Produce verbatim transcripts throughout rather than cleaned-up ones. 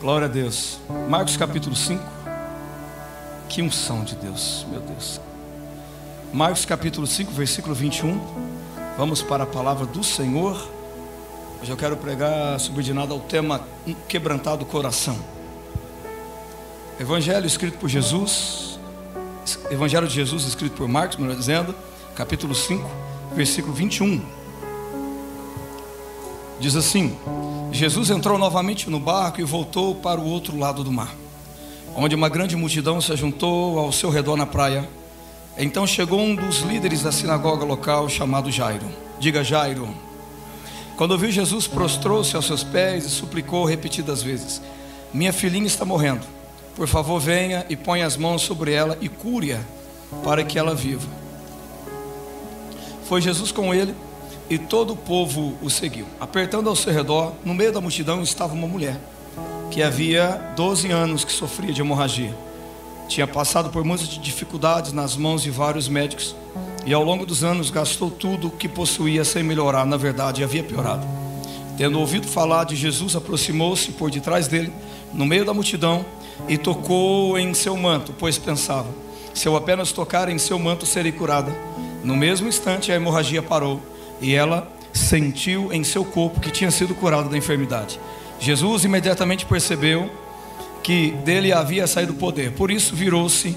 Glória a Deus. Marcos capítulo cinco. Que unção de Deus, meu Deus. Marcos capítulo cinco, versículo vinte e um. Vamos para a palavra do Senhor. Hoje eu quero pregar subordinado ao tema um Quebrantado Coração. Evangelho escrito por Jesus. Evangelho de Jesus escrito por Marcos, melhor dizendo, capítulo cinco, versículo vinte e um. Diz assim: Jesus entrou novamente no barco e voltou para o outro lado do mar, onde uma grande multidão se juntou ao seu redor na praia. Então chegou um dos líderes da sinagoga local, chamado Jairo. Diga, Jairo. Quando viu Jesus, prostrou-se aos seus pés e suplicou repetidas vezes: minha filhinha está morrendo, por favor venha e ponha as mãos sobre ela e cure-a, para que ela viva. Foi Jesus com ele, e todo o povo o seguiu. Apertando ao seu redor, no meio da multidão estava uma mulher que havia doze anos que sofria de hemorragia. Tinha passado por muitas dificuldades nas mãos de vários médicos, e ao longo dos anos gastou tudo o que possuía sem melhorar. Na verdade, havia piorado. Tendo ouvido falar de Jesus, aproximou-se por detrás dele, no meio da multidão, e tocou em seu manto, pois pensava: se eu apenas tocar em seu manto, serei curada. No mesmo instante, a hemorragia parou, e ela sentiu em seu corpo que tinha sido curada da enfermidade. Jesus imediatamente percebeu que dele havia saído o poder. Por isso virou-se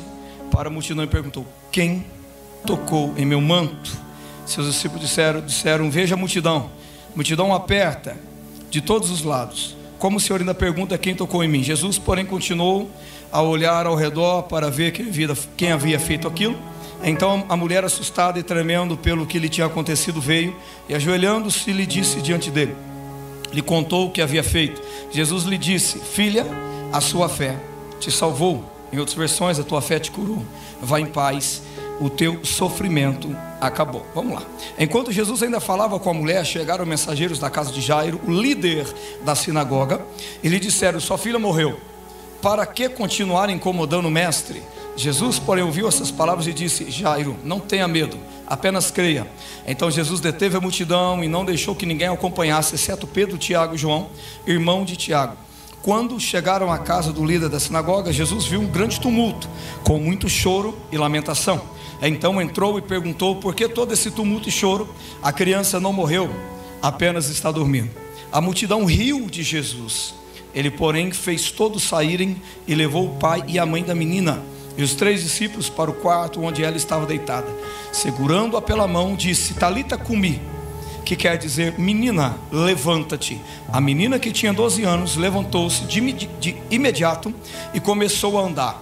para a multidão e perguntou: quem tocou em meu manto? Seus discípulos disseram, disseram veja a multidão. A multidão aperta de todos os lados. Como o Senhor ainda pergunta quem tocou em mim? Jesus, porém, continuou a olhar ao redor para ver quem havia feito aquilo. Então a mulher, assustada e tremendo pelo que lhe tinha acontecido, veio e, ajoelhando-se, lhe disse diante dele, lhe contou o que havia feito. Jesus lhe disse: filha, a sua fé te salvou. Em outras versões, a tua fé te curou. Vá em paz, o teu sofrimento acabou. Vamos lá. Enquanto Jesus ainda falava com a mulher, chegaram mensageiros da casa de Jairo, o líder da sinagoga, e lhe disseram: sua filha morreu. Para que continuar incomodando o mestre? Jesus, porém, ouviu essas palavras e disse: Jairo, não tenha medo, apenas creia. Então Jesus deteve a multidão e não deixou que ninguém o acompanhasse, exceto Pedro, Tiago e João, irmão de Tiago. Quando chegaram à casa do líder da sinagoga, Jesus viu um grande tumulto, com muito choro e lamentação. Então entrou e perguntou: por que todo esse tumulto e choro? A criança não morreu, apenas está dormindo. A multidão riu de Jesus. Ele, porém, fez todos saírem e levou o pai e a mãe da menina e os três discípulos para o quarto onde ela estava deitada. Segurando-a pela mão, disse: Talita cumi, que quer dizer: menina, levanta-te. A menina, que tinha doze anos, levantou-se de imediato e começou a andar.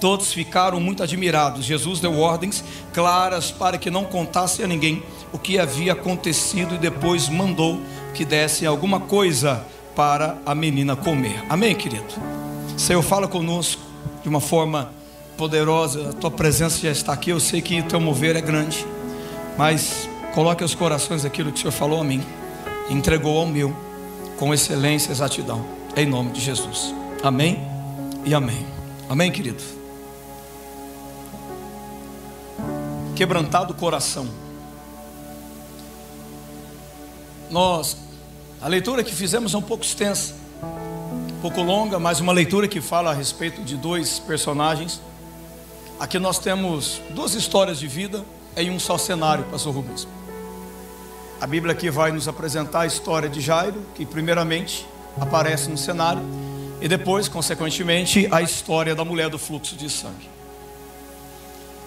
Todos ficaram muito admirados. Jesus deu ordens claras para que não contassem a ninguém o que havia acontecido, e depois mandou que dessem alguma coisa para a menina comer. Amém, querido? Senhor, fala conosco de uma forma poderosa. A tua presença já está aqui. Eu sei que o teu mover é grande, mas coloque os corações aquilo que o Senhor falou a mim, entregou ao meu, com excelência e exatidão, em nome de Jesus. Amém e amém. Amém, querido? Quebrantado coração. Nós, a leitura que fizemos é um pouco extensa, um pouco longa, mas uma leitura que fala a respeito de dois personagens. Aqui nós temos duas histórias de vida em um só cenário, pastor Rubens. A Bíblia aqui vai nos apresentar a história de Jairo, que primeiramente aparece no cenário, e depois, consequentemente, a história da mulher do fluxo de sangue.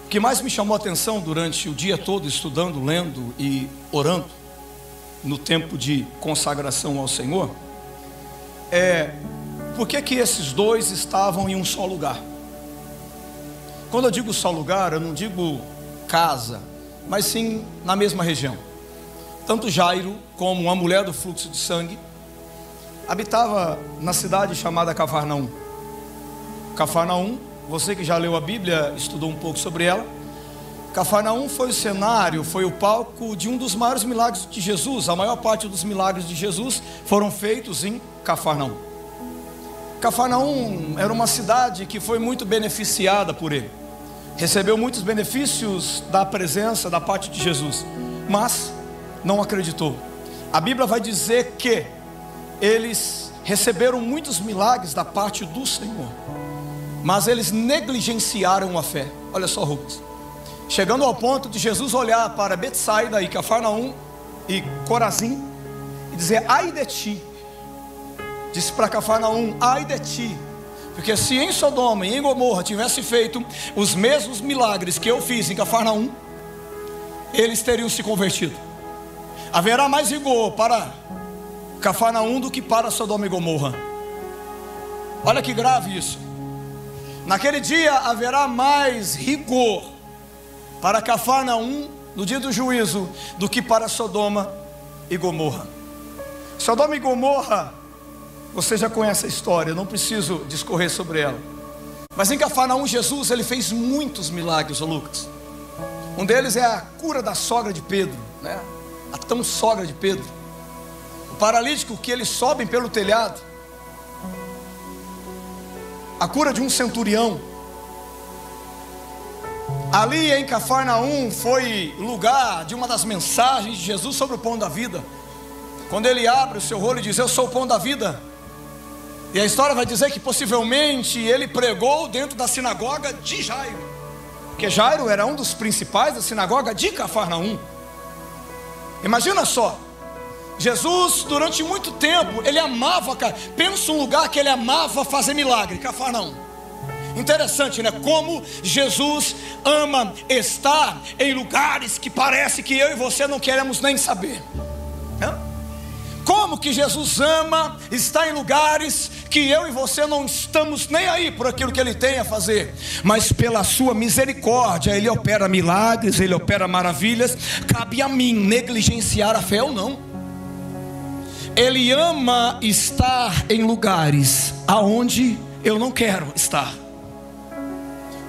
O que mais me chamou a atenção durante o dia todo, estudando, lendo e orando, no tempo de consagração ao Senhor, é por que que esses dois estavam em um só lugar. Quando eu digo só lugar, eu não digo casa, mas sim na mesma região. Tanto Jairo como a mulher do fluxo de sangue habitava na cidade chamada Cafarnaum. Cafarnaum, você que já leu a Bíblia, estudou um pouco sobre ela. Cafarnaum foi o cenário, foi o palco de um dos maiores milagres de Jesus. A maior parte dos milagres de Jesus foram feitos em Cafarnaum. Cafarnaum era uma cidade que foi muito beneficiada por ele, recebeu muitos benefícios da presença da parte de Jesus, mas não acreditou. A Bíblia vai dizer que eles receberam muitos milagres da parte do Senhor, mas eles negligenciaram a fé. Olha só, Rubens, chegando ao ponto de Jesus olhar para Betsaida e Cafarnaum e Corazim e dizer: ai de ti. Disse para Cafarnaum: ai de ti, porque se em Sodoma e em Gomorra tivesse feito os mesmos milagres que eu fiz em Cafarnaum, eles teriam se convertido. Haverá mais rigor para Cafarnaum do que para Sodoma e Gomorra. Olha que grave isso. Naquele dia haverá mais rigor para Cafarnaum no dia do juízo do que para Sodoma e Gomorra. Sodoma e Gomorra, você já conhece a história, eu não preciso discorrer sobre ela. Mas em Cafarnaum, Jesus ele fez muitos milagres, Lucas. Um deles é a cura da sogra de Pedro, né? A tão sogra de Pedro. O paralítico que eles sobem pelo telhado. A cura de um centurião. Ali em Cafarnaum foi lugar de uma das mensagens de Jesus sobre o pão da vida. Quando ele abre o seu rolo e diz: eu sou o pão da vida. E a história vai dizer que possivelmente ele pregou dentro da sinagoga de Jairo, porque Jairo era um dos principais da sinagoga de Cafarnaum. Imagina só, Jesus durante muito tempo, ele amava, pensa um lugar que ele amava fazer milagre, Cafarnaum. Interessante, né? Como Jesus ama estar em lugares que parece que eu e você não queremos nem saber. Como que Jesus ama estar em lugares que eu e você não estamos nem aí por aquilo que Ele tem a fazer, mas pela sua misericórdia Ele opera milagres, Ele opera maravilhas. Cabe a mim negligenciar a fé ou não? Ele ama estar em lugares aonde eu não quero estar.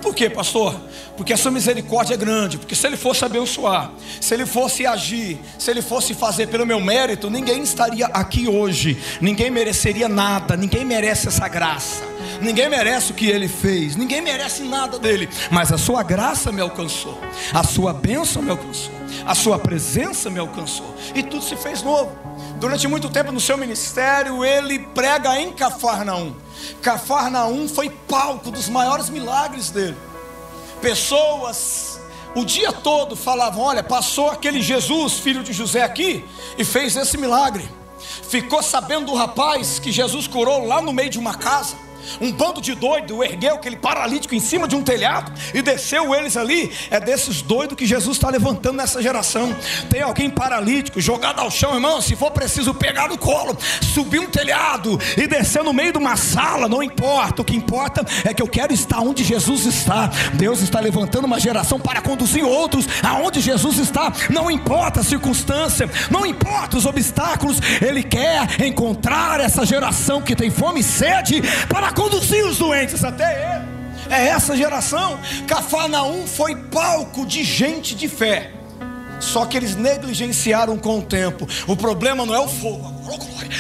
Por quê, pastor? Porque a sua misericórdia é grande. Porque se ele fosse abençoar, se ele fosse agir, se ele fosse fazer pelo meu mérito, ninguém estaria aqui hoje. Ninguém mereceria nada. Ninguém merece essa graça. Ninguém merece o que ele fez. Ninguém merece nada dele. Mas a sua graça me alcançou. A sua bênção me alcançou. A sua presença me alcançou. E tudo se fez novo. Durante muito tempo no seu ministério, ele prega em Cafarnaum. Cafarnaum foi palco dos maiores milagres dele. Pessoas o dia todo falavam: olha, passou aquele Jesus, filho de José, aqui e fez esse milagre. Ficou sabendo do rapaz que Jesus curou lá no meio de uma casa. Um bando de doido ergueu aquele paralítico em cima de um telhado e desceu eles ali. É desses doidos que Jesus está levantando nessa geração. Tem alguém paralítico, jogado ao chão, irmão, se for preciso pegar no colo, subir um telhado e descer no meio de uma sala, não importa. O que importa é que eu quero estar onde Jesus está. Deus está levantando uma geração para conduzir outros aonde Jesus está. Não importa a circunstância, não importa os obstáculos, Ele quer encontrar essa geração que tem fome e sede para conduzir os doentes até ele. É essa geração. Cafarnaum foi palco de gente de fé, só que eles negligenciaram com o tempo. O problema não é o fogo.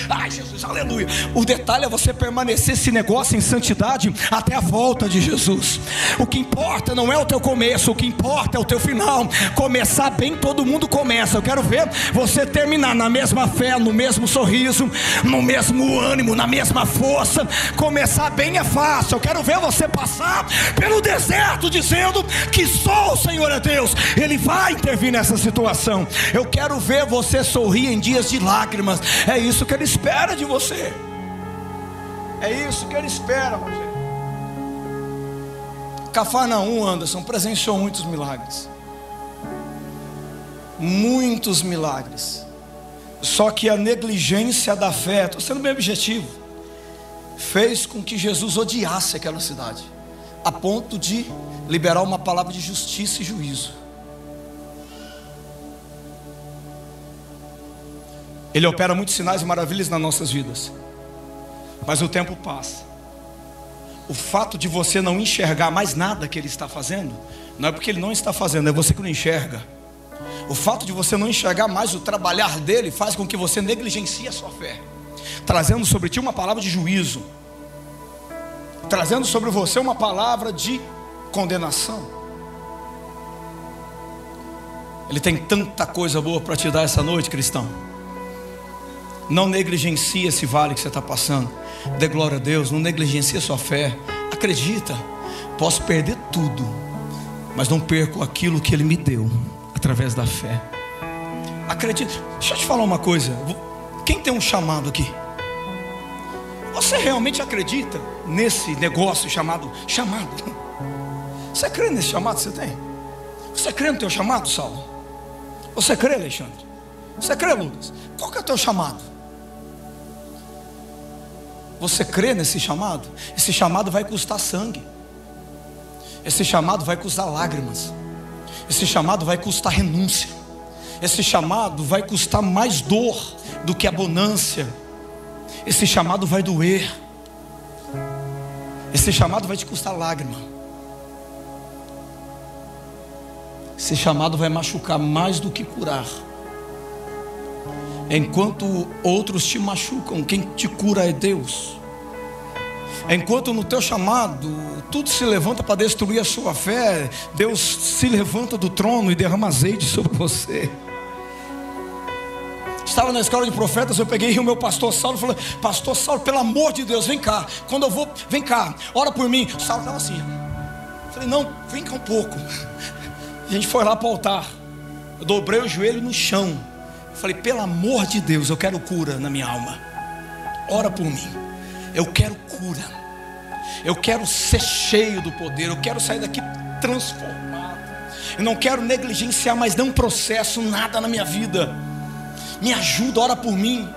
Ai, Jesus, aleluia. O detalhe é você permanecer esse negócio em santidade até a volta de Jesus. O que importa não é o teu começo, o que importa é o teu final. Começar bem, todo mundo começa. Eu quero ver você terminar na mesma fé, no mesmo sorriso, no mesmo ânimo, na mesma força. Começar bem é fácil. Eu quero ver você passar pelo deserto dizendo que só o Senhor é Deus. Ele vai intervir nessa situação. Eu quero ver você sorrir em dias de lágrimas. É isso que Ele espera de você. É isso que Ele espera de você. Cafarnaum, Anderson, presenciou muitos milagres. Muitos milagres. Só que a negligência da fé, estou sendo bem objetivo, fez com que Jesus odiasse aquela cidade, a ponto de liberar uma palavra de justiça e juízo. Ele opera muitos sinais e maravilhas nas nossas vidas, mas o tempo passa. O fato de você não enxergar mais nada que Ele está fazendo, não é porque Ele não está fazendo, é você que não enxerga. O fato de você não enxergar mais o trabalhar dEle faz com que você negligencie a sua fé, trazendo sobre ti uma palavra de juízo, trazendo sobre você uma palavra de condenação. Ele tem tanta coisa boa para te dar essa noite, cristão. Não negligencie esse vale que você está passando. Dê glória a Deus. Não negligencie a sua fé. Acredita. Posso perder tudo, mas não perco aquilo que Ele me deu através da fé. Acredita. Deixa eu te falar uma coisa. Quem tem um chamado aqui? Você realmente acredita nesse negócio chamado chamado? Você crê nesse chamado que você tem? Você crê no teu chamado, Saulo? Você crê, Alexandre? Você crê, Lucas? Qual que é o teu chamado? Você crê nesse chamado? Esse chamado vai custar sangue. Esse chamado vai custar lágrimas. Esse chamado vai custar renúncia. Esse chamado vai custar mais dor do que abundância. Esse chamado vai doer. Esse chamado vai te custar lágrima. Esse chamado vai machucar mais do que curar. Enquanto outros te machucam, quem te cura é Deus. Enquanto no teu chamado tudo se levanta para destruir a sua fé, Deus se levanta do trono e derrama azeite sobre você. Estava na escola de profetas, eu peguei o meu pastor Saulo e falei: pastor Saulo, pelo amor de Deus, vem cá. Quando eu vou, vem cá, ora por mim. O Saulo estava assim. Eu falei: não, vem cá um pouco. A gente foi lá para o altar. Eu dobrei o joelho no chão. Eu falei: pelo amor de Deus, eu quero cura na minha alma. Ora por mim. Eu quero cura. Eu quero ser cheio do poder. Eu quero sair daqui transformado. Eu não quero negligenciar mais nenhum processo, nada na minha vida. Me ajuda, ora por mim.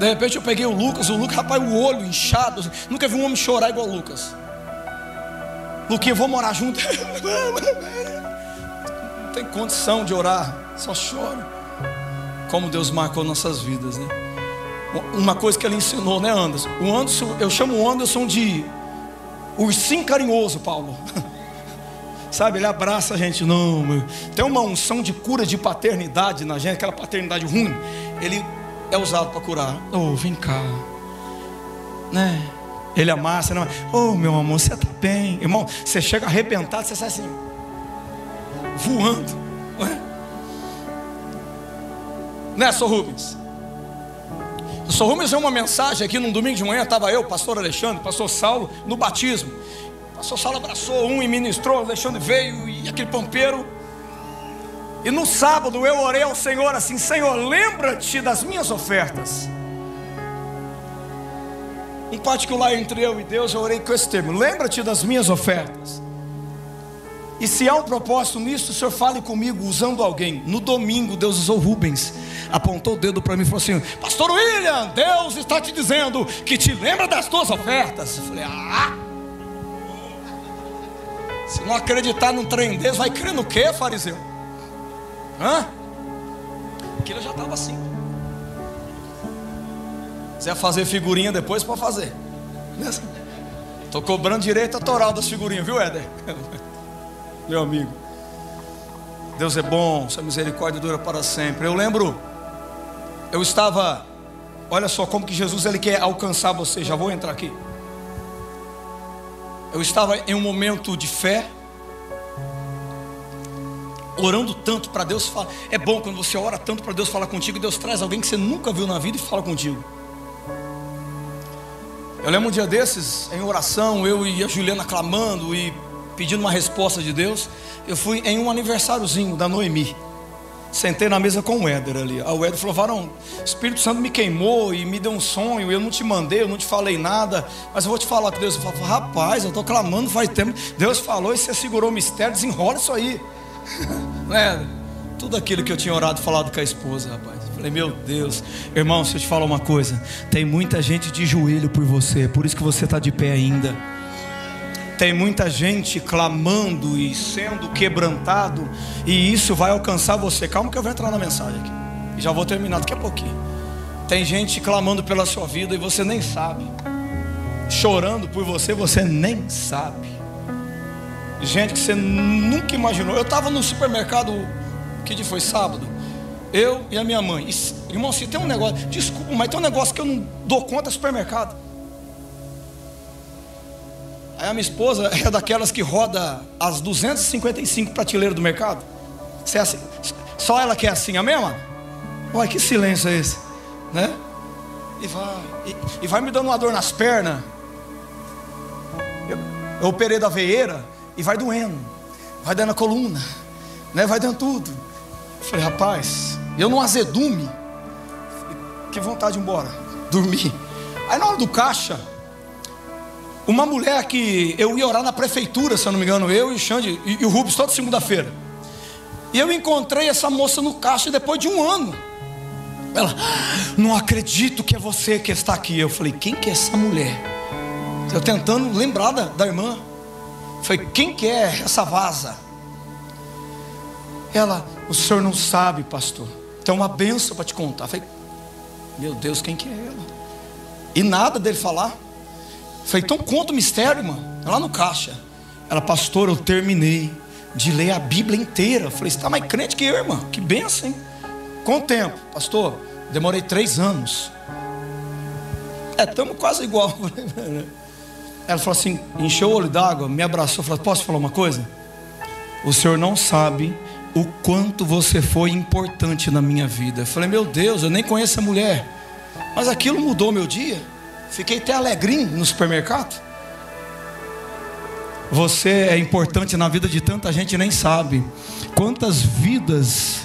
De repente eu peguei o Lucas, o Lucas, rapaz, o olho inchado. Nunca vi um homem chorar igual o Lucas. Luquinha, vou morar junto. Não tem condição de orar, só choro. Como Deus marcou nossas vidas, né? Uma coisa que ele ensinou, né, Anderson? O Anderson, eu chamo o Anderson de ursinho carinhoso, Paulo. Sabe, ele abraça a gente. Não, meu. Tem uma unção de cura de paternidade na gente, aquela paternidade ruim. Ele é usado para curar. Oh, vem cá, né? Ele amassa, né? Oh, meu amor, você tá bem, irmão. Você chega arrebentado, você sai assim, voando, né? Né, sou Rubens? O senhor Rubens deu uma mensagem aqui num domingo de manhã. Estava eu, pastor Alexandre, pastor Saulo, no batismo. Pastor Saulo abraçou um e ministrou. Alexandre veio e aquele pampeiro. E no sábado eu orei ao Senhor assim: Senhor, lembra-te das minhas ofertas. Em particular entre eu e Deus, eu orei com esse termo: lembra-te das minhas ofertas. E se há um propósito nisso, o Senhor fale comigo usando alguém. No domingo Deus usou Rubens, apontou o dedo para mim e falou assim: pastor William, Deus está te dizendo que te lembra das tuas ofertas. Eu falei: ah, se não acreditar num trem desse, vai crer no que, fariseu? Hã? Aquilo já estava assim. Se quiser fazer figurinha depois, pode fazer. Estou cobrando direito autoral das figurinhas, viu, Éder? Meu amigo, Deus é bom, sua misericórdia dura para sempre. Eu lembro, eu estava, olha só como que Jesus, ele quer alcançar você. Já vou entrar aqui. Eu estava em um momento de fé, orando tanto para Deus falar. É bom quando você ora tanto para Deus falar contigo, Deus traz alguém que você nunca viu na vida e fala contigo. Eu lembro um dia desses, em oração, eu e a Juliana clamando e pedindo uma resposta de Deus. Eu fui em um aniversáriozinho da Noemi. Sentei na mesa com o Éder ali. O Éder falou: varão, o Espírito Santo me queimou e me deu um sonho. Eu não te mandei, eu não te falei nada, mas eu vou te falar com Deus. Eu falei: rapaz, eu estou clamando faz tempo, Deus falou e você segurou o mistério, desenrola isso aí. Né? Tudo aquilo que eu tinha orado e falado com a esposa, rapaz. Eu falei: meu Deus. Irmão, se eu te falar uma coisa, tem muita gente de joelho por você, por isso que você está de pé ainda. Tem muita gente clamando e sendo quebrantado, e isso vai alcançar você. Calma que eu vou entrar na mensagem aqui e já vou terminar daqui a pouquinho. Tem gente clamando pela sua vida e você nem sabe, chorando por você, você nem sabe. Gente que você nunca imaginou. Eu estava no supermercado, que dia foi? Sábado. Eu e a minha mãe. Irmão, se tem um negócio, desculpa, mas tem um negócio que eu não dou conta, é supermercado. Aí a minha esposa é daquelas que roda as duzentas e cinquenta e cinco prateleiras do mercado. É assim, só ela que é assim, a mesma? Uai, que silêncio é esse? né? E vai, e, e vai me dando uma dor nas pernas. Eu, eu operei da veeira e vai doendo, vai dando a coluna, né? Vai dando tudo. Eu falei, rapaz, eu não azedume, que vontade de ir embora, dormir. Aí na hora do caixa, uma mulher que eu ia orar na prefeitura, se eu não me engano, eu e o Xande e, e o Rubens, toda segunda-feira. E eu encontrei essa moça no caixa depois de um ano. Ela, não acredito que é você que está aqui. Eu falei, quem que é essa mulher? Eu tentando lembrar da, da irmã. Eu falei, quem que é essa vaza? Ela, o senhor não sabe, pastor. Tem uma benção para te contar. Eu falei, meu Deus, quem que é ela? E nada dele falar. Eu falei, então conta o mistério, irmã. Lá no caixa. Ela, pastor, eu terminei de ler a Bíblia inteira. Eu falei, você está mais crente que eu, irmã. Que benção, hein? Quanto tempo? Pastor, demorei três anos. É, estamos quase igual. Ela falou assim, encheu o olho d'água, me abraçou, falou, posso falar uma coisa? O senhor não sabe o quanto você foi importante na minha vida. Eu falei, meu Deus, eu nem conheço a mulher. Mas aquilo mudou meu dia. Fiquei até alegrinho no supermercado. Você é importante na vida de tanta gente, nem sabe. Quantas vidas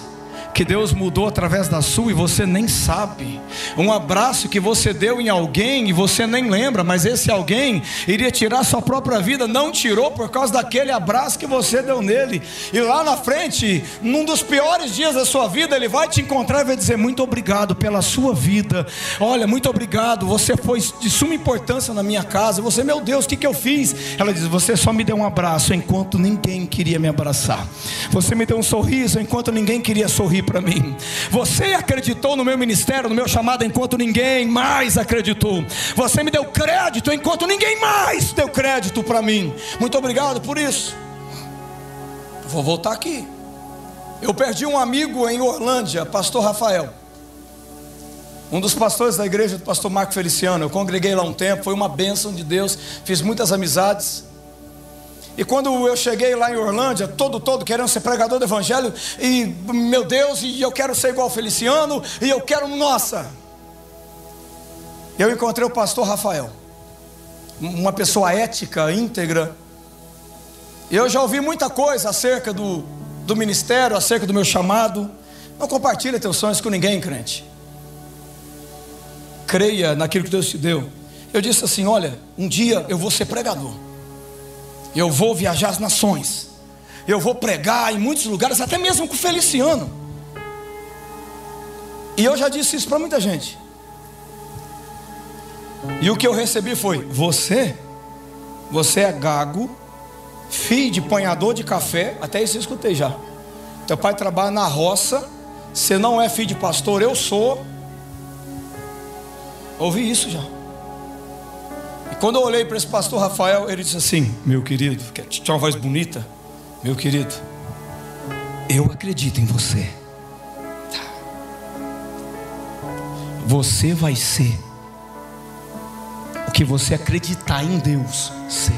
que Deus mudou através da sua e você nem sabe. Um abraço que você deu em alguém e você nem lembra, mas esse alguém iria tirar sua própria vida, não tirou por causa daquele abraço que você deu nele. E lá na frente, num dos piores dias da sua vida, ele vai te encontrar e vai dizer, muito obrigado pela sua vida. Olha, muito obrigado, você foi de suma importância na minha casa. Você, meu Deus, o que, que eu fiz? Ela diz, você só me deu um abraço enquanto ninguém queria me abraçar. Você me deu um sorriso enquanto ninguém queria sorrir para mim. Você acreditou no meu ministério, no meu chamado, enquanto ninguém mais acreditou. Você me deu crédito enquanto ninguém mais deu crédito para mim. Muito obrigado por isso. Vou voltar aqui. Eu perdi um amigo em Orlândia, pastor Rafael, um dos pastores da igreja do pastor Marco Feliciano. Eu congreguei lá um tempo, foi uma bênção de Deus, fiz muitas amizades. E quando eu cheguei lá em Orlândia, todo, todo, querendo ser pregador do evangelho, e meu Deus, e eu quero ser igual ao Feliciano, e eu quero, nossa. Eu encontrei o pastor Rafael, uma pessoa ética, íntegra. Eu já ouvi muita coisa acerca do, do ministério, acerca do meu chamado. Não compartilha teus sonhos com ninguém, crente. Creia naquilo que Deus te deu. Eu disse assim, olha, um dia eu vou ser pregador. Eu vou viajar as nações. Eu vou pregar em muitos lugares, até mesmo com o Feliciano. E eu já disse isso para muita gente. E o que eu recebi foi, Você Você é gago, filho de apanhador de café. Até isso eu escutei já. Teu pai trabalha na roça. Você não é filho de pastor, eu sou. Ouvi isso já. Quando eu olhei para esse pastor Rafael, ele disse assim, meu querido, que tinha uma voz bonita, meu querido, eu acredito em você. Você vai ser o que você acreditar em Deus ser.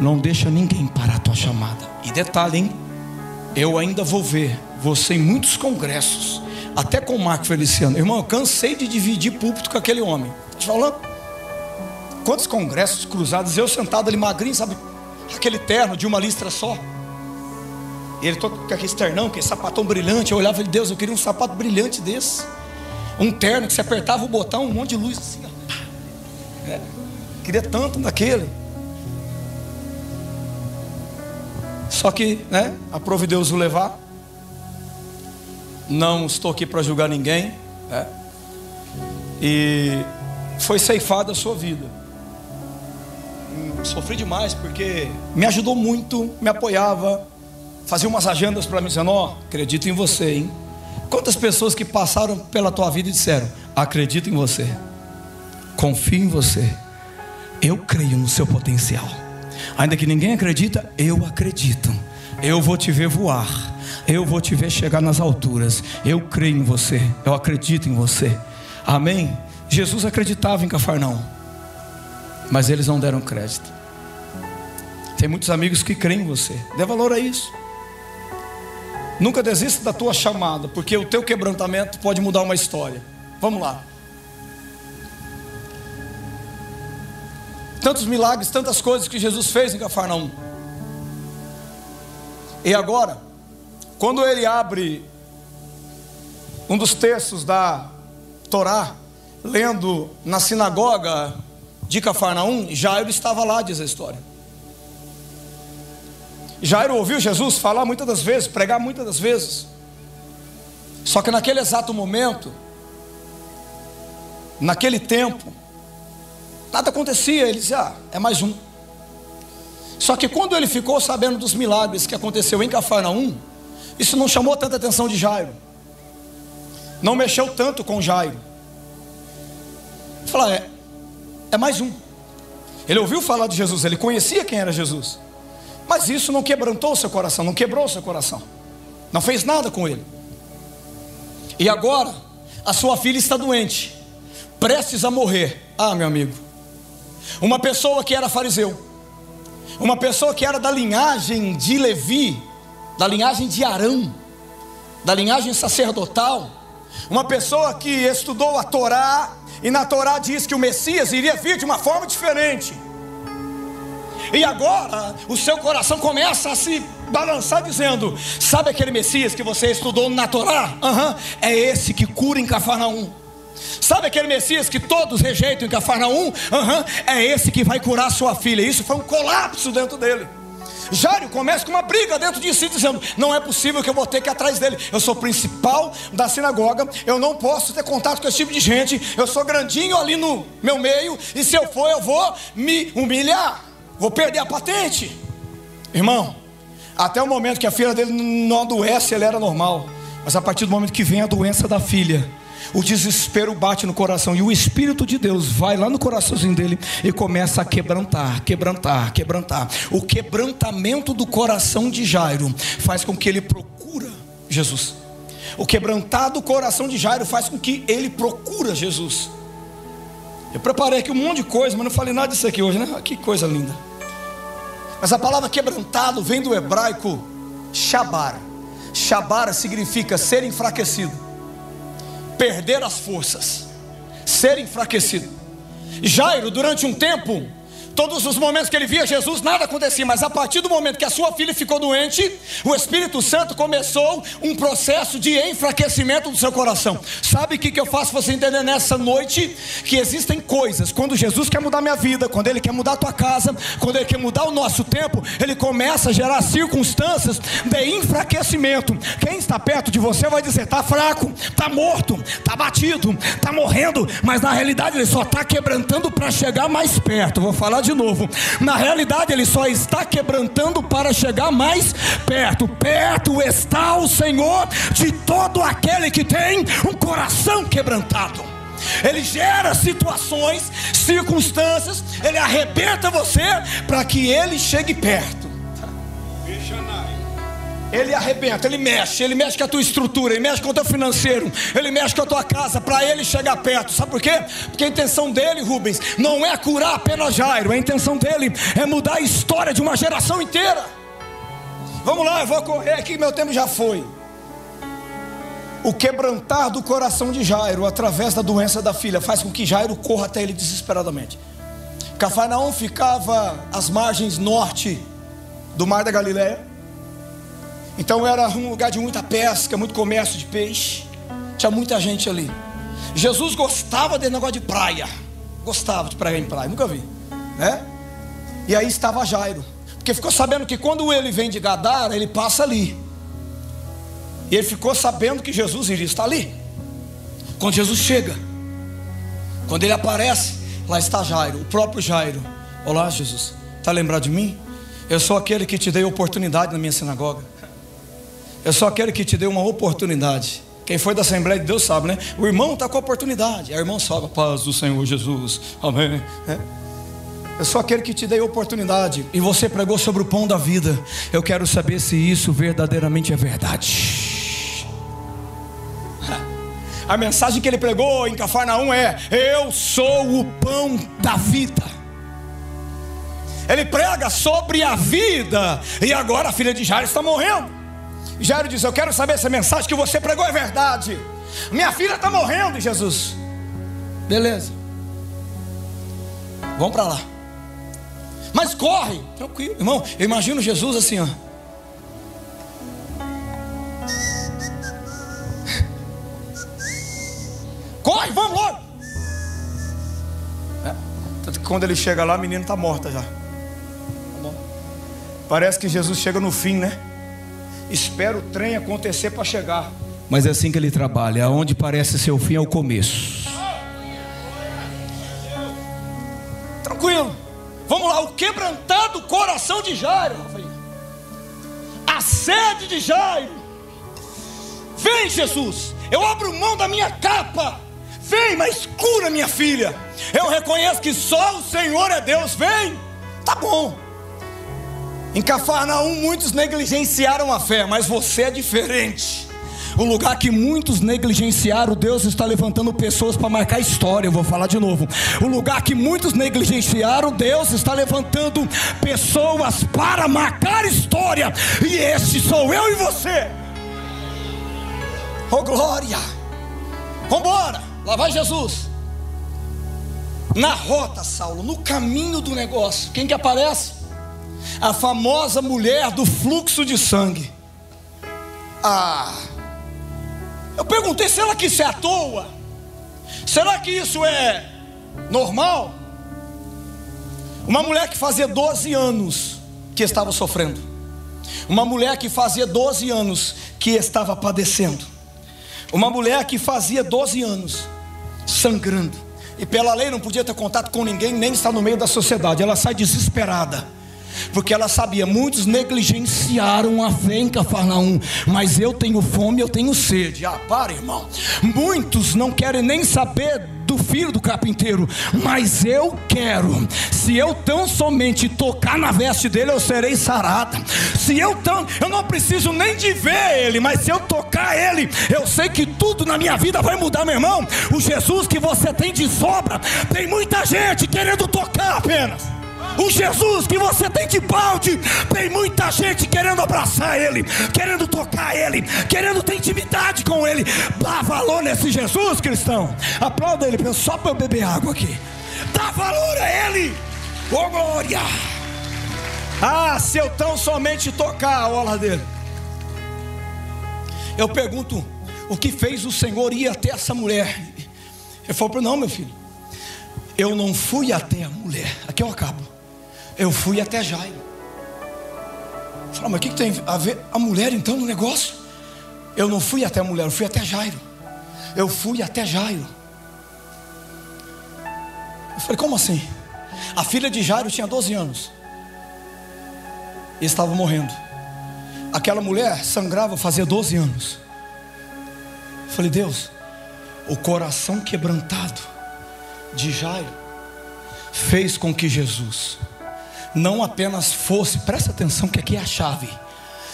Não deixa ninguém parar a tua chamada. E detalhe, hein? Eu ainda vou ver você em muitos congressos, até com o Marco Feliciano. Irmão, eu cansei de dividir púlpito com aquele homem. Estou te falando. Quantos congressos cruzados, eu sentado ali magrinho, sabe, aquele terno de uma listra só, ele todo com aquele ternão, aquele sapatão brilhante. Eu olhava e falei, Deus, eu queria um sapato brilhante desse, um terno que você apertava o botão, um monte de luz assim, ó. É, queria tanto daquele. Só que, né, aprove Deus o levar. Não estou aqui para julgar ninguém, né? E foi ceifada a sua vida. Sofri demais, porque me ajudou muito, me apoiava, fazia umas agendas para mim, dizendo, ó, oh, acredito em você, hein? Quantas pessoas que passaram pela tua vida e disseram, acredito em você, confio em você, eu creio no seu potencial, ainda que ninguém acredita, eu acredito, eu vou te ver voar, eu vou te ver chegar nas alturas, eu creio em você, eu acredito em você. Amém? Jesus acreditava em Cafarnaum, mas eles não deram crédito. Tem muitos amigos que creem em você. Dê valor a isso. Nunca desista da tua chamada, porque o teu quebrantamento pode mudar uma história. Vamos lá. tantos milagres, tantas coisas que Jesus fez em Cafarnaum. E agora, quando ele abre um dos textos da Torá, lendo na sinagoga de Cafarnaum, Jairo estava lá, diz a história. Jairo ouviu Jesus falar muitas das vezes, pregar muitas das vezes. Só que naquele exato momento, naquele tempo, nada acontecia. Ele dizia, ah, é mais um. Só que quando ele ficou sabendo dos milagres que aconteceu em Cafarnaum, isso não chamou tanta atenção de Jairo, não mexeu tanto com Jairo. Falar, é, é mais um. Ele ouviu falar de Jesus, ele conhecia quem era Jesus, mas isso não quebrantou seu coração, não quebrou seu coração, não fez nada com ele. E agora, a sua filha está doente, prestes a morrer. Ah, meu amigo, uma pessoa que era fariseu, uma pessoa que era da linhagem de Levi, da linhagem de Arão, da linhagem sacerdotal, uma pessoa que estudou a Torá, e na Torá diz que o Messias iria vir de uma forma diferente. E agora o seu coração começa a se balançar dizendo, sabe aquele Messias que você estudou na Torá? Uhum, é esse que cura em Cafarnaum. Sabe aquele Messias que todos rejeitam em Cafarnaum? Uhum, é esse que vai curar sua filha. Isso foi um colapso dentro dele. Jairo começa com uma briga dentro de si, dizendo, não é possível que eu vou ter que ir atrás dele. Eu sou o principal da sinagoga, eu não posso ter contato com esse tipo de gente. Eu sou grandinho ali no meu meio, e se eu for, eu vou me humilhar, vou perder a patente. Irmão, até o momento que a filha dele não adoece, ele era normal. Mas a partir do momento que vem a doença da filha, o desespero bate no coração, e o Espírito de Deus vai lá no coraçãozinho dele e começa a quebrantar, quebrantar, quebrantar. O quebrantamento do coração de Jairo faz com que ele procura Jesus. O quebrantado coração de Jairo faz com que ele procura Jesus. Eu preparei aqui um monte de coisa, mas não falei nada disso aqui hoje, né? Que coisa linda. Mas a palavra quebrantado vem do hebraico Shabar. Shabar significa ser enfraquecido, perder as forças, ser enfraquecido. Jairo, durante um tempo, todos os momentos que ele via Jesus, nada acontecia, mas a partir do momento que a sua filha ficou doente, o Espírito Santo começou um processo de enfraquecimento do seu coração. Sabe o que, que eu faço você entender nessa noite? Que existem coisas, quando Jesus quer mudar minha vida, quando Ele quer mudar a tua casa, quando Ele quer mudar o nosso tempo, Ele começa a gerar circunstâncias de enfraquecimento. Quem está perto de você vai dizer, está fraco, está morto, está batido, está morrendo, mas na realidade Ele só está quebrantando para chegar mais perto. Vou falar de De novo, na realidade ele só está quebrantando para chegar mais perto. Perto está o Senhor de todo aquele que tem um coração quebrantado. Ele gera situações, circunstâncias, ele arrebenta você para que ele chegue perto. Ele arrebenta, ele mexe, ele mexe com a tua estrutura, ele mexe com o teu financeiro, ele mexe com a tua casa, para ele chegar perto. Sabe por quê? Porque a intenção dele, Rubens, não é curar apenas Jairo, a intenção dele é mudar a história de uma geração inteira. Vamos lá, eu vou correr aqui, meu tempo já foi. O quebrantar do coração de Jairo através da doença da filha faz com que Jairo corra até ele desesperadamente. Cafarnaum ficava às margens norte do mar da Galileia. Então era um lugar de muita pesca, muito comércio de peixe, tinha muita gente ali. Jesus gostava desse negócio de praia, gostava de pregar em praia, nunca vi, né? E aí estava Jairo, porque ficou sabendo que quando ele vem de Gadara, ele passa ali. E ele ficou sabendo que Jesus iria estar ali. Quando Jesus chega, quando ele aparece, lá está Jairo, o próprio Jairo. Olá, Jesus, está lembrado de mim? Eu sou aquele que te dei oportunidade na minha sinagoga. Eu só quero que te dê uma oportunidade. Quem foi da Assembleia de Deus sabe, né? O irmão está com a oportunidade. Aí o irmão sobe, paz do Senhor Jesus, amém. É. Eu só quero que te dê oportunidade. E você pregou sobre o pão da vida. Eu quero saber se isso verdadeiramente é verdade. A mensagem que ele pregou em Cafarnaum é: eu sou o pão da vida. Ele prega sobre a vida. E agora a filha de Jairo está morrendo. Jairo diz, eu quero saber se a mensagem que você pregou é verdade. Minha filha está morrendo, Jesus. Beleza, vamos para lá. mas corre, tranquilo, irmão. Eu imagino Jesus assim, ó. Corre, vamos logo. É, quando ele chega lá, a menina está morta já. Parece que Jesus chega no fim, né? Espera o trem acontecer para chegar. Mas é assim que ele trabalha. Aonde parece ser o fim é o começo. Tranquilo. Vamos lá. O quebrantado coração de Jairo. A sede de Jairo. Vem, Jesus. Eu abro mão da minha capa. Vem, mas cura minha filha. Eu reconheço que só o Senhor é Deus. Vem. Tá bom. Em Cafarnaum muitos negligenciaram a fé, mas você é diferente. O lugar que muitos negligenciaram, Deus está levantando pessoas para marcar história. Eu vou falar de novo. O lugar que muitos negligenciaram, Deus está levantando pessoas para marcar história. E este sou eu e você. Oh glória! Vambora! Lá vai Jesus. Na rota, Saulo, no caminho do negócio, quem que aparece? A famosa mulher do fluxo de sangue. Ah... Eu perguntei, será que isso é à toa? Será que isso é normal? Uma mulher que fazia doze anos que estava sofrendo. Uma mulher que fazia doze anos que estava padecendo. Uma mulher que fazia doze anos sangrando. E pela lei não podia ter contato com ninguém, nem estar no meio da sociedade. Ela sai desesperada. Porque ela sabia, muitos negligenciaram a fé em Cafarnaum, mas eu tenho fome, eu tenho sede. Ah, para, irmão. Muitos não querem nem saber do filho do carpinteiro, mas eu quero. Se eu tão somente tocar na veste dele, eu serei sarada. Se eu tão, eu não preciso nem de ver ele, mas se eu tocar ele, eu sei que tudo na minha vida vai mudar, meu irmão. O Jesus que você tem de sobra, tem muita gente querendo tocar apenas. O Jesus que você tem de balde, tem muita gente querendo abraçar Ele, querendo tocar Ele, querendo ter intimidade com Ele. Dá valor nesse Jesus, cristão. Aplauda Ele, só para eu beber água aqui. Dá valor a Ele. Oh glória. Ah, se eu tão somente tocar a orla dele. Eu pergunto, o que fez o Senhor ir até essa mulher? Ele falou, não, meu filho, eu não fui até a mulher. Aqui eu acabo. Eu fui até Jairo. Fala, mas o que, que tem a ver a mulher então no negócio? Eu não fui até a mulher, eu fui até Jairo. Eu fui até Jairo. Eu falei, como assim? A filha de Jairo tinha doze anos. E estava morrendo. Aquela mulher sangrava, fazia doze anos. Eu falei, Deus, o coração quebrantado de Jairo fez com que Jesus não apenas fosse, presta atenção que aqui é a chave,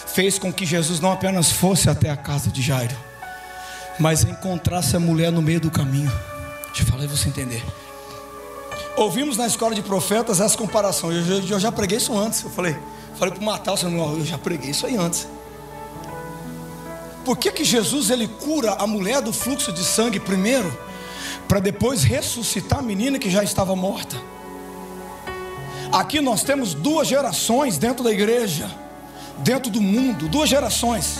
fez com que Jesus não apenas fosse até a casa de Jairo, mas encontrasse a mulher no meio do caminho. Te falei, você entender. Ouvimos na escola de profetas essa comparação. Eu, eu, eu já preguei isso antes. Eu falei, falei para o Mateus, eu já preguei isso aí antes. Por que que Jesus ele cura a mulher do fluxo de sangue primeiro? Para depois ressuscitar a menina que já estava morta. Aqui nós temos duas gerações dentro da igreja, dentro do mundo, duas gerações.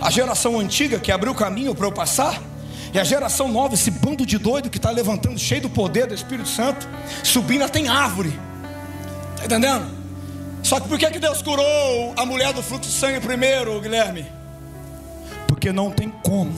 A geração antiga que abriu o caminho para eu passar, e a geração nova, esse bando de doido que está levantando cheio do poder do Espírito Santo, subindo até em árvore. Está entendendo? Só que por que Deus curou a mulher do fluxo de sangue primeiro, Guilherme? Porque não tem como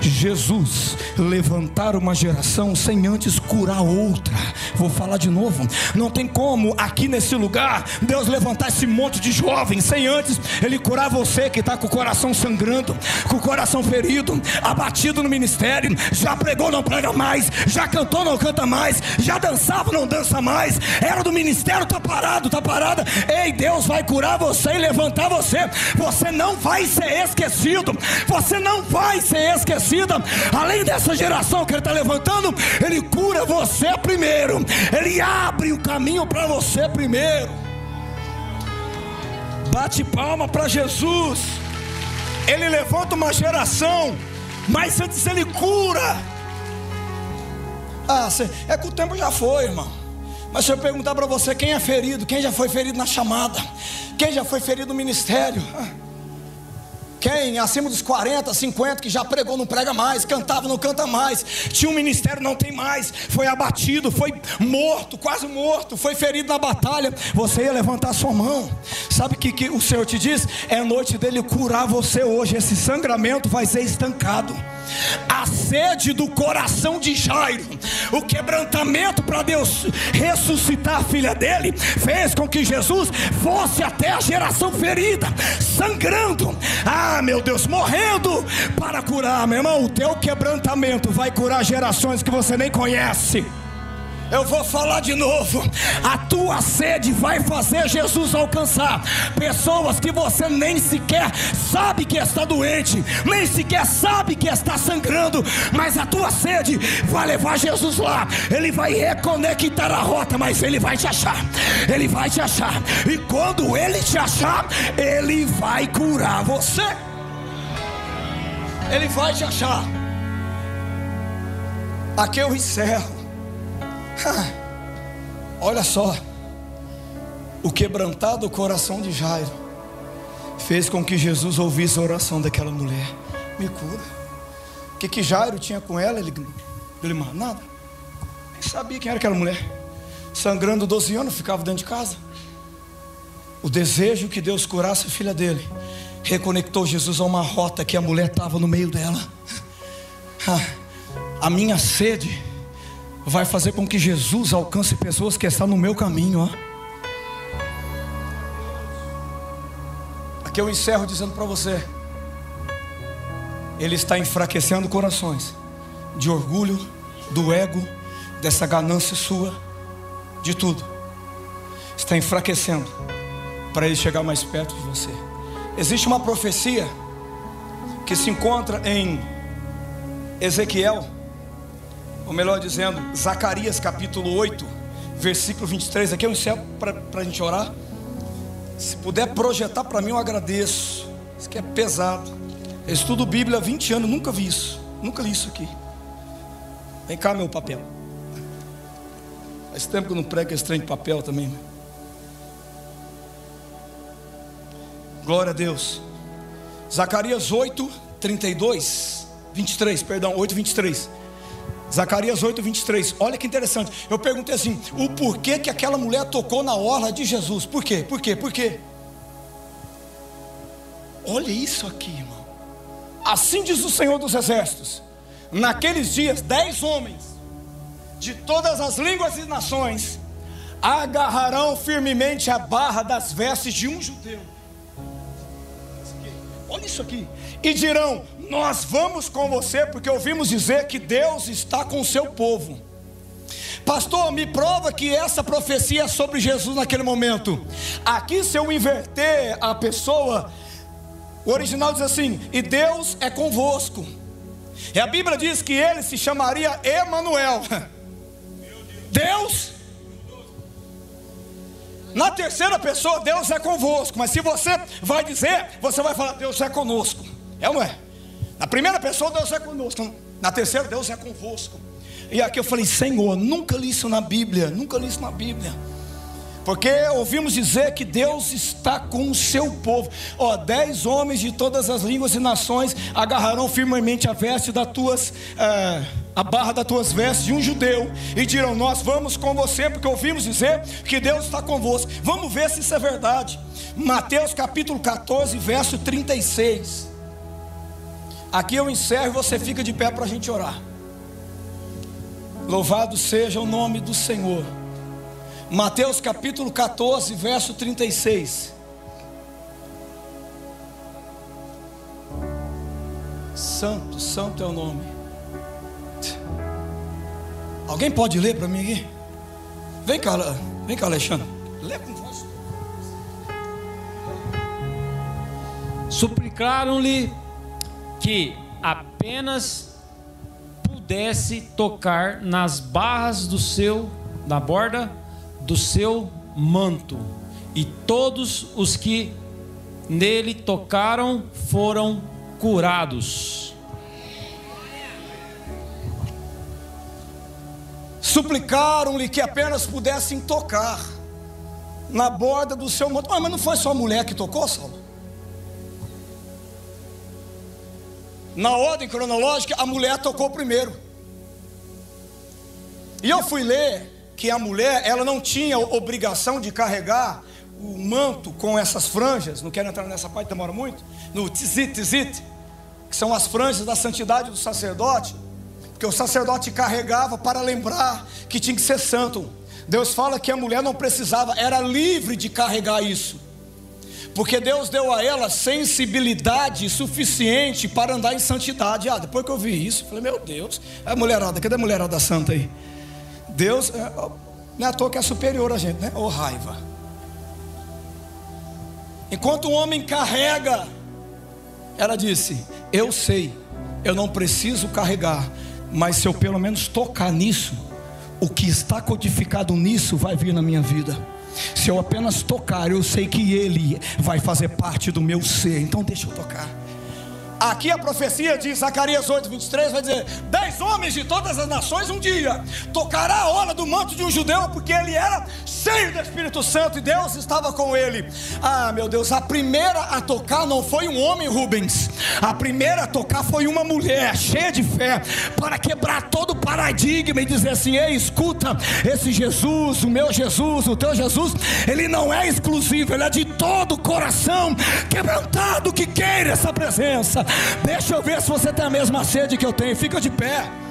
Jesus levantar uma geração sem antes curar outra. Vou falar de novo. Não tem como aqui nesse lugar Deus levantar esse monte de jovens sem antes Ele curar você que está com o coração sangrando, com o coração ferido, abatido no ministério. Já pregou, não prega mais. Já cantou, não canta mais. Já dançava, não dança mais. Era do ministério, está parado, está parada. Ei, Deus vai curar você e levantar você. Você não vai ser esquecido. Você não vai ser esquecida. Além dessa geração que Ele está levantando, Ele cura você primeiro. Ele abre o caminho para você primeiro. Bate palma para Jesus. Ele levanta uma geração, mas antes Ele cura. Ah, é que o tempo já foi, irmão. Mas se eu perguntar para você, quem é ferido? Quem já foi ferido na chamada? Quem já foi ferido no ministério? Quem acima dos quarenta, cinquenta, que já pregou, não prega mais, cantava, não canta mais, tinha um ministério, não tem mais, foi abatido, foi morto, quase morto, foi ferido na batalha, você ia levantar sua mão. Sabe o que, que o Senhor te diz? É noite dele curar você hoje, esse sangramento vai ser estancado. A sede do coração de Jairo, o quebrantamento para Deus ressuscitar a filha dele, fez com que Jesus fosse até a geração ferida, sangrando, ah meu Deus, morrendo para curar. Meu irmão, o teu quebrantamento vai curar gerações que você nem conhece. Eu vou falar de novo, a tua sede vai fazer Jesus alcançar pessoas que você nem sequer sabe que está doente, nem sequer sabe que está sangrando, mas a tua sede vai levar Jesus lá. Ele vai reconectar a rota, mas Ele vai te achar, Ele vai te achar, e quando Ele te achar, Ele vai curar você, Ele vai te achar. Aqui eu encerro. Olha só, o quebrantado coração de Jairo fez com que Jesus ouvisse a oração daquela mulher. Me cura. O que que Jairo tinha com ela? Ele, ele nada, nem sabia quem era aquela mulher. Sangrando doze anos, ficava dentro de casa. O desejo que Deus curasse a filha dele reconectou Jesus a uma rota que a mulher estava no meio dela. A minha sede vai fazer com que Jesus alcance pessoas que estão no meu caminho, ó. Aqui eu encerro dizendo para você, Ele está enfraquecendo corações de orgulho, do ego, dessa ganância sua, de tudo. Está enfraquecendo para Ele chegar mais perto de você. Existe uma profecia que se encontra em Ezequiel, ou melhor dizendo, Zacarias capítulo oito, versículo vinte e três. Aqui eu encerro para a gente orar. Se puder projetar para mim, eu agradeço. Isso aqui é pesado. Eu estudo Bíblia há vinte anos, nunca vi isso. Nunca li isso aqui. Vem cá, meu papel. Faz tempo que eu não prego esse trem de papel também. Glória a Deus. Zacarias oito, trinta e dois, vinte e três, perdão, oito, vinte e três. Zacarias oito, vinte e três, olha que interessante. Eu perguntei assim, o porquê que aquela mulher tocou na orla de Jesus? Por quê? Por quê? Por quê? Olha isso aqui, irmão. Assim diz o Senhor dos Exércitos: naqueles dias, dez homens de todas as línguas e nações agarrarão firmemente a barra das vestes de um judeu. Olha isso aqui. E dirão: nós vamos com você, porque ouvimos dizer que Deus está com o seu povo. Pastor, me prova que essa profecia é sobre Jesus naquele momento. Aqui, se eu inverter a pessoa, o original diz assim: e Deus é convosco. E a Bíblia diz que ele se chamaria Emanuel. Deus, na terceira pessoa, Deus é convosco. Mas se você vai dizer, você vai falar: Deus é conosco. É ou não é? Na primeira pessoa, Deus é conosco. Na terceira, Deus é convosco. E aqui eu falei: Senhor, nunca li isso na Bíblia. Nunca li isso na Bíblia. Porque ouvimos dizer que Deus está com o seu povo. Ó, dez homens de todas as línguas e nações agarrarão firmemente a veste das tuas... Uh, a barra das tuas vestes de um judeu. E dirão: nós vamos com você, porque ouvimos dizer que Deus está convosco. Vamos ver se isso é verdade. Mateus capítulo catorze, verso trinta e seis. Aqui eu encerro e você fica de pé para a gente orar. Louvado seja o nome do Senhor. Mateus capítulo catorze, verso trinta e seis. Santo, santo é o nome. Alguém pode ler para mim aqui? Vem cá, vem cá, Alexandre. Lê com voz. Suplicaram-lhe que apenas pudesse tocar nas barras do seu, na borda do seu manto, e todos os que nele tocaram foram curados. suplicaram-lhe que apenas pudessem tocar na borda do seu manto. Ah, mas não foi só a mulher que tocou, Saulo? Na ordem cronológica, a mulher tocou primeiro. E eu fui ler que a mulher, ela não tinha obrigação de carregar o manto com essas franjas. Não quero entrar nessa parte, demora muito. No tzit, tzit, que são as franjas da santidade do sacerdote, porque o sacerdote carregava para lembrar que tinha que ser santo. Deus fala que a mulher não precisava, era livre de carregar isso, porque Deus deu a ela sensibilidade suficiente para andar em santidade. Ah, depois que eu vi isso, eu falei, meu Deus, a mulherada, cadê a mulherada santa aí? Deus, não é à toa que é superior a gente, né? Ô raiva. Enquanto o homem carrega, ela disse, eu sei, eu não preciso carregar, mas se eu pelo menos tocar nisso, o que está codificado nisso vai vir na minha vida. Se eu apenas tocar, eu sei que ele vai fazer parte do meu ser, então deixa eu tocar. Aqui a profecia de Zacarias oito, vinte e três vai dizer, dez homens de todas as nações um dia tocará a orla do manto de um judeu, porque ele era cheio do Espírito Santo e Deus estava com ele. Ah, meu Deus, a primeira a tocar não foi um homem, Rubens. A primeira a tocar foi uma mulher cheia de fé, para quebrar todo o paradigma e dizer assim, ei, escuta, esse Jesus, o meu Jesus, o teu Jesus, ele não é exclusivo, ele é de todo o coração quebrantado que queira essa presença. Deixa eu ver se você tem a mesma sede que eu tenho. Fica de pé.